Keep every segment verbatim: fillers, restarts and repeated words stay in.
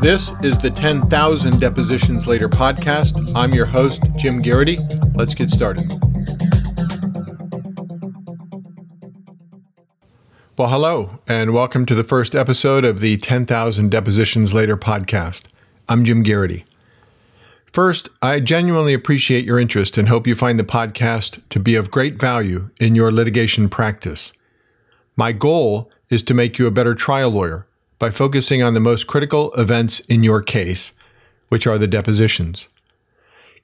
This is the ten thousand Depositions Later podcast. I'm your host, Jim Garrity. Let's get started. Well, hello, and welcome to the first episode of the ten thousand Depositions Later podcast. I'm Jim Garrity. First, I genuinely appreciate your interest and hope you find the podcast to be of great value in your litigation practice. My goal is to make you a better trial lawyer by focusing on the most critical events in your case, which are the depositions.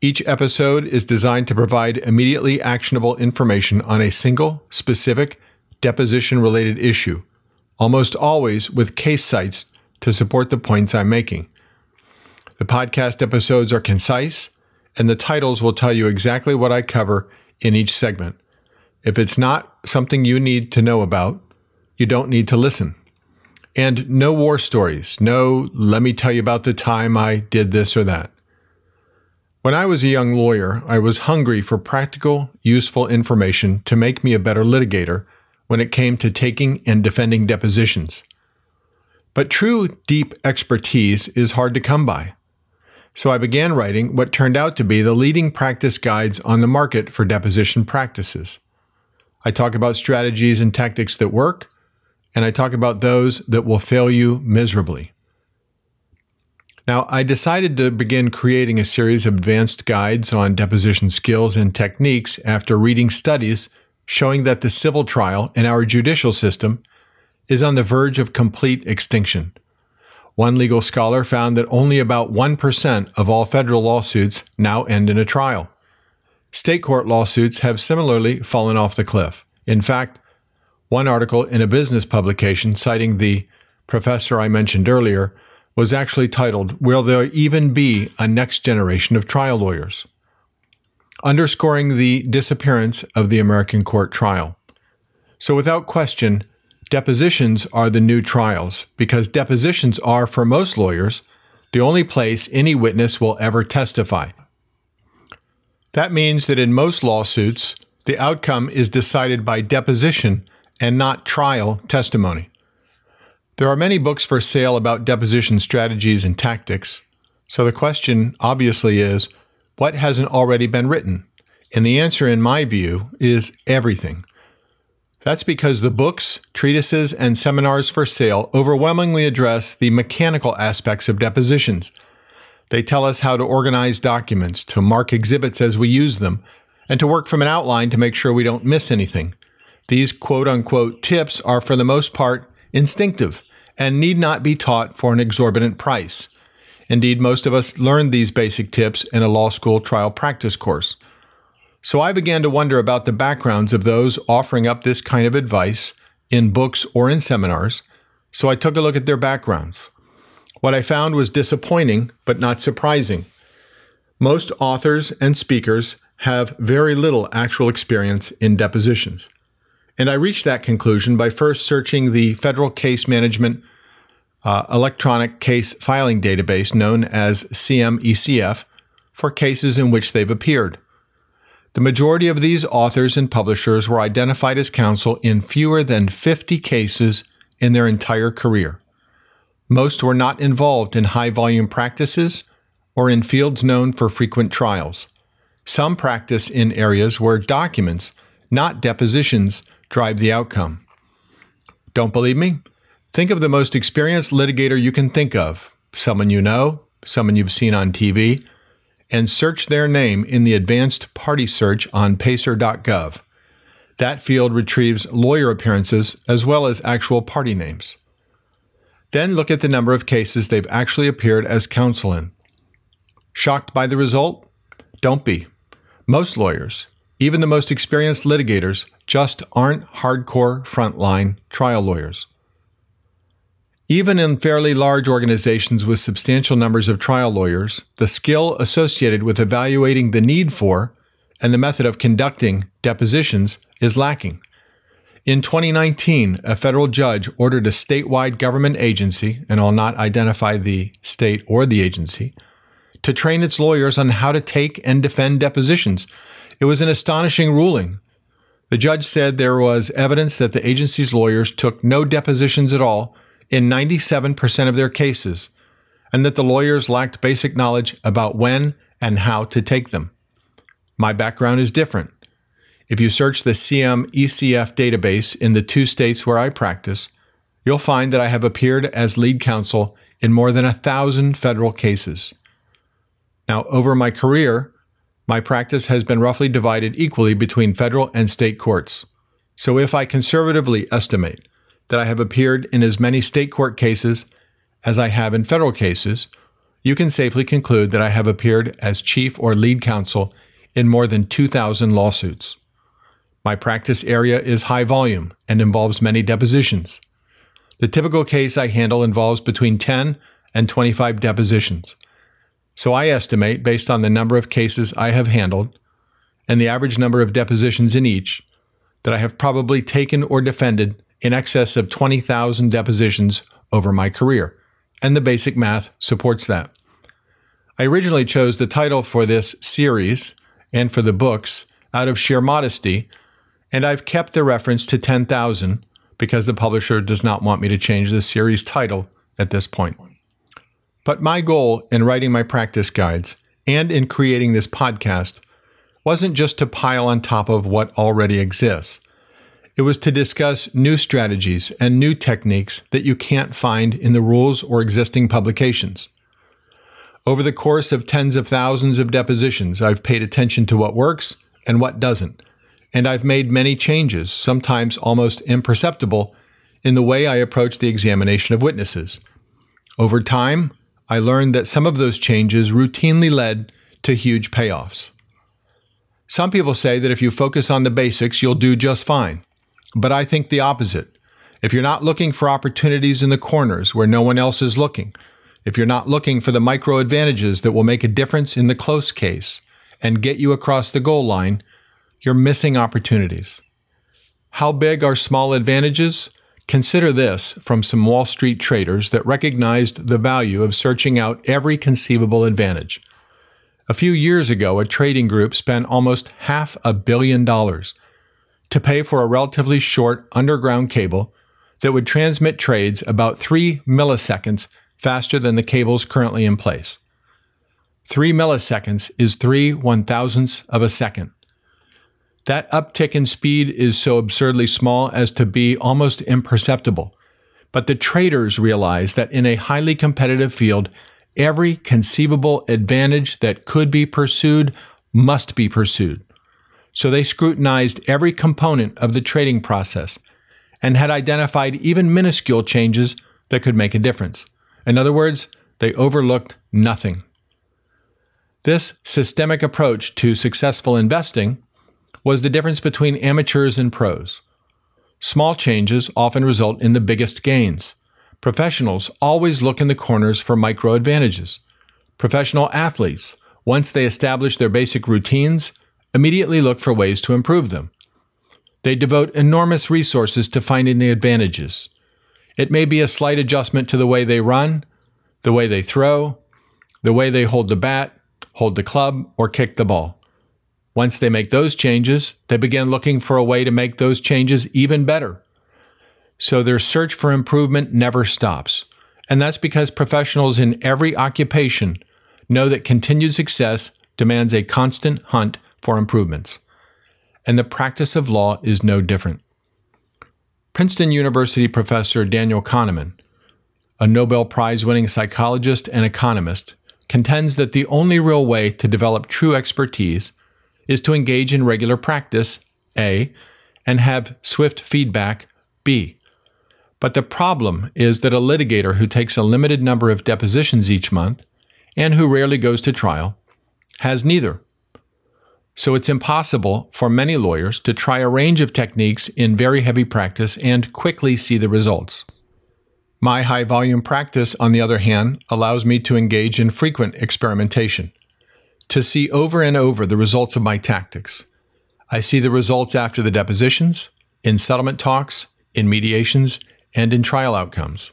Each episode is designed to provide immediately actionable information on a single, specific, deposition-related issue, almost always with case cites to support the points I'm making. The podcast episodes are concise, and the titles will tell you exactly what I cover in each segment. If it's not something you need to know about, you don't need to listen. And no war stories, no let me tell you about the time I did this or that. When I was a young lawyer, I was hungry for practical, useful information to make me a better litigator when it came to taking and defending depositions. But true, deep expertise is hard to come by. So I began writing what turned out to be the leading practice guides on the market for deposition practices. I talk about strategies and tactics that work, and I talk about those that will fail you miserably. Now, I decided to begin creating a series of advanced guides on deposition skills and techniques after reading studies showing that the civil trial in our judicial system is on the verge of complete extinction. One legal scholar found that only about one percent of all federal lawsuits now end in a trial. State court lawsuits have similarly fallen off the cliff. In fact, one article in a business publication citing the professor I mentioned earlier was actually titled, "Will There Even Be a Next Generation of Trial Lawyers?" underscoring the disappearance of the American court trial. So without question, depositions are the new trials, because depositions are, for most lawyers, the only place any witness will ever testify. That means that in most lawsuits, the outcome is decided by deposition and not trial testimony. There are many books for sale about deposition strategies and tactics, so the question obviously is, what hasn't already been written? And the answer, in my view, is everything. That's because the books, treatises, and seminars for sale overwhelmingly address the mechanical aspects of depositions. They tell us how to organize documents, to mark exhibits as we use them, and to work from an outline to make sure we don't miss anything. These quote-unquote tips are, for the most part, instinctive and need not be taught for an exorbitant price. Indeed, most of us learned these basic tips in a law school trial practice course. So I began to wonder about the backgrounds of those offering up this kind of advice in books or in seminars, so I took a look at their backgrounds. What I found was disappointing, but not surprising. Most authors and speakers have very little actual experience in depositions. And I reached that conclusion by first searching the Federal Case Management uh, Electronic Case Filing Database, known as C M E C F, for cases in which they've appeared. The majority of these authors and publishers were identified as counsel in fewer than fifty cases in their entire career. Most were not involved in high-volume practices or in fields known for frequent trials. Some practice in areas where documents, not depositions, drive the outcome. Don't believe me? Think of the most experienced litigator you can think of, someone you know, someone you've seen on T V, and search their name in the advanced party search on pacer dot gov. That field retrieves lawyer appearances as well as actual party names. Then look at the number of cases they've actually appeared as counsel in. Shocked by the result? Don't be. Most lawyers, even the most experienced litigators, just aren't hardcore frontline trial lawyers. Even in fairly large organizations with substantial numbers of trial lawyers, the skill associated with evaluating the need for and the method of conducting depositions is lacking. In twenty nineteen, a federal judge ordered a statewide government agency, and I'll not identify the state or the agency, to train its lawyers on how to take and defend depositions. It was an astonishing ruling. The judge said there was evidence that the agency's lawyers took no depositions at all in ninety-seven percent of their cases, and that the lawyers lacked basic knowledge about when and how to take them. My background is different. If you search the C M E C F database in the two states where I practice, you'll find that I have appeared as lead counsel in more than a thousand federal cases. Now, over my career, my practice has been roughly divided equally between federal and state courts. So if I conservatively estimate that I have appeared in as many state court cases as I have in federal cases, you can safely conclude that I have appeared as chief or lead counsel in more than two thousand lawsuits. My practice area is high volume and involves many depositions. The typical case I handle involves between ten and twenty-five depositions. So I estimate, based on the number of cases I have handled and the average number of depositions in each, that I have probably taken or defended in excess of twenty thousand depositions over my career, and the basic math supports that. I originally chose the title for this series and for the books out of sheer modesty, and I've kept the reference to ten thousand because the publisher does not want me to change the series title at this point. But my goal in writing my practice guides and in creating this podcast wasn't just to pile on top of what already exists. It was to discuss new strategies and new techniques that you can't find in the rules or existing publications. Over the course of tens of thousands of depositions, I've paid attention to what works and what doesn't, and I've made many changes, sometimes almost imperceptible, in the way I approach the examination of witnesses. Over time, I learned that some of those changes routinely led to huge payoffs. Some people say that if you focus on the basics, you'll do just fine. But I think the opposite. If you're not looking for opportunities in the corners where no one else is looking, if you're not looking for the micro advantages that will make a difference in the close case and get you across the goal line, you're missing opportunities. How big are small advantages? Consider this from some Wall Street traders that recognized the value of searching out every conceivable advantage. A few years ago, a trading group spent almost half a billion dollars to pay for a relatively short underground cable that would transmit trades about three milliseconds faster than the cables currently in place. Three milliseconds is three one-thousandths of a second. That uptick in speed is so absurdly small as to be almost imperceptible, but the traders realize that in a highly competitive field, every conceivable advantage that could be pursued must be pursued. So they scrutinized every component of the trading process and had identified even minuscule changes that could make a difference. In other words, they overlooked nothing. This systemic approach to successful investing was the difference between amateurs and pros. Small changes often result in the biggest gains. Professionals always look in the corners for micro advantages. Professional athletes, once they establish their basic routines, immediately look for ways to improve them. They devote enormous resources to finding the advantages. It may be a slight adjustment to the way they run, the way they throw, the way they hold the bat, hold the club, or kick the ball. Once they make those changes, they begin looking for a way to make those changes even better. So their search for improvement never stops. And that's because professionals in every occupation know that continued success demands a constant hunt for improvements. And the practice of law is no different. Princeton University professor Daniel Kahneman, a Nobel Prize-winning psychologist and economist, contends that the only real way to develop true expertise is to engage in regular practice, A, and have swift feedback, B. But the problem is that a litigator who takes a limited number of depositions each month and who rarely goes to trial has neither. So it's impossible for many lawyers to try a range of techniques in very heavy practice and quickly see the results. My high-volume practice, on the other hand, allows me to engage in frequent experimentation, to see over and over the results of my tactics. I see the results after the depositions, in settlement talks, in mediations, and in trial outcomes.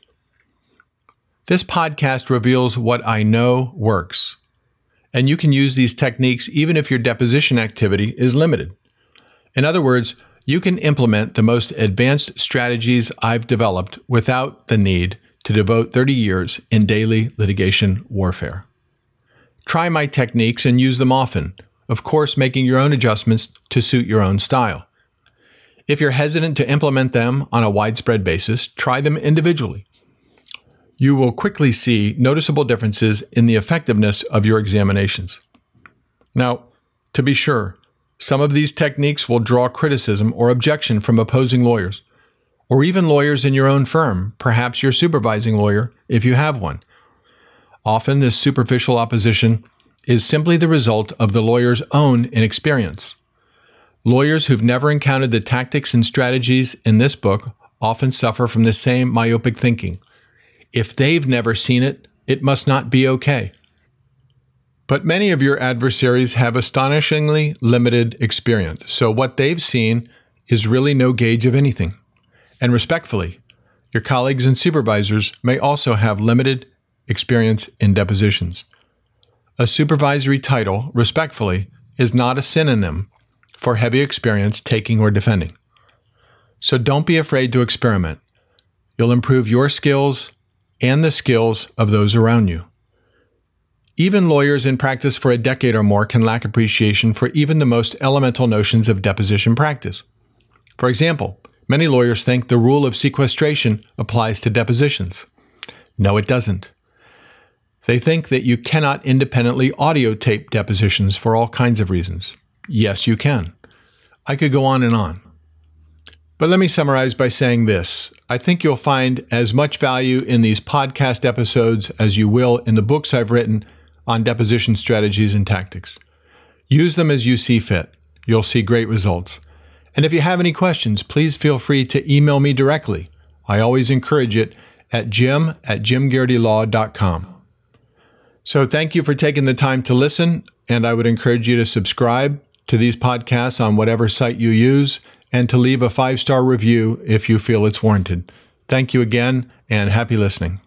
This podcast reveals what I know works. And you can use these techniques even if your deposition activity is limited. In other words, you can implement the most advanced strategies I've developed without the need to devote thirty years in daily litigation warfare. Try my techniques and use them often, of course making your own adjustments to suit your own style. If you're hesitant to implement them on a widespread basis, try them individually. You will quickly see noticeable differences in the effectiveness of your examinations. Now, to be sure, some of these techniques will draw criticism or objection from opposing lawyers, or even lawyers in your own firm, perhaps your supervising lawyer, if you have one. Often this superficial opposition is simply the result of the lawyer's own inexperience. Lawyers who've never encountered the tactics and strategies in this book often suffer from the same myopic thinking. If they've never seen it, it must not be okay. But many of your adversaries have astonishingly limited experience, so what they've seen is really no gauge of anything. And respectfully, your colleagues and supervisors may also have limited experience in depositions. A supervisory title, respectfully, is not a synonym for heavy experience taking or defending. So don't be afraid to experiment. You'll improve your skills and the skills of those around you. Even lawyers in practice for a decade or more can lack appreciation for even the most elemental notions of deposition practice. For example, many lawyers think the rule of sequestration applies to depositions. No, it doesn't. They think that you cannot independently audio tape depositions for all kinds of reasons. Yes, you can. I could go on and on. But let me summarize by saying this. I think you'll find as much value in these podcast episodes as you will in the books I've written on deposition strategies and tactics. Use them as you see fit. You'll see great results. And if you have any questions, please feel free to email me directly. I always encourage it at jim at jim garrity law dot com. So thank you for taking the time to listen, and I would encourage you to subscribe to these podcasts on whatever site you use and to leave a five-star review if you feel it's warranted. Thank you again, and happy listening.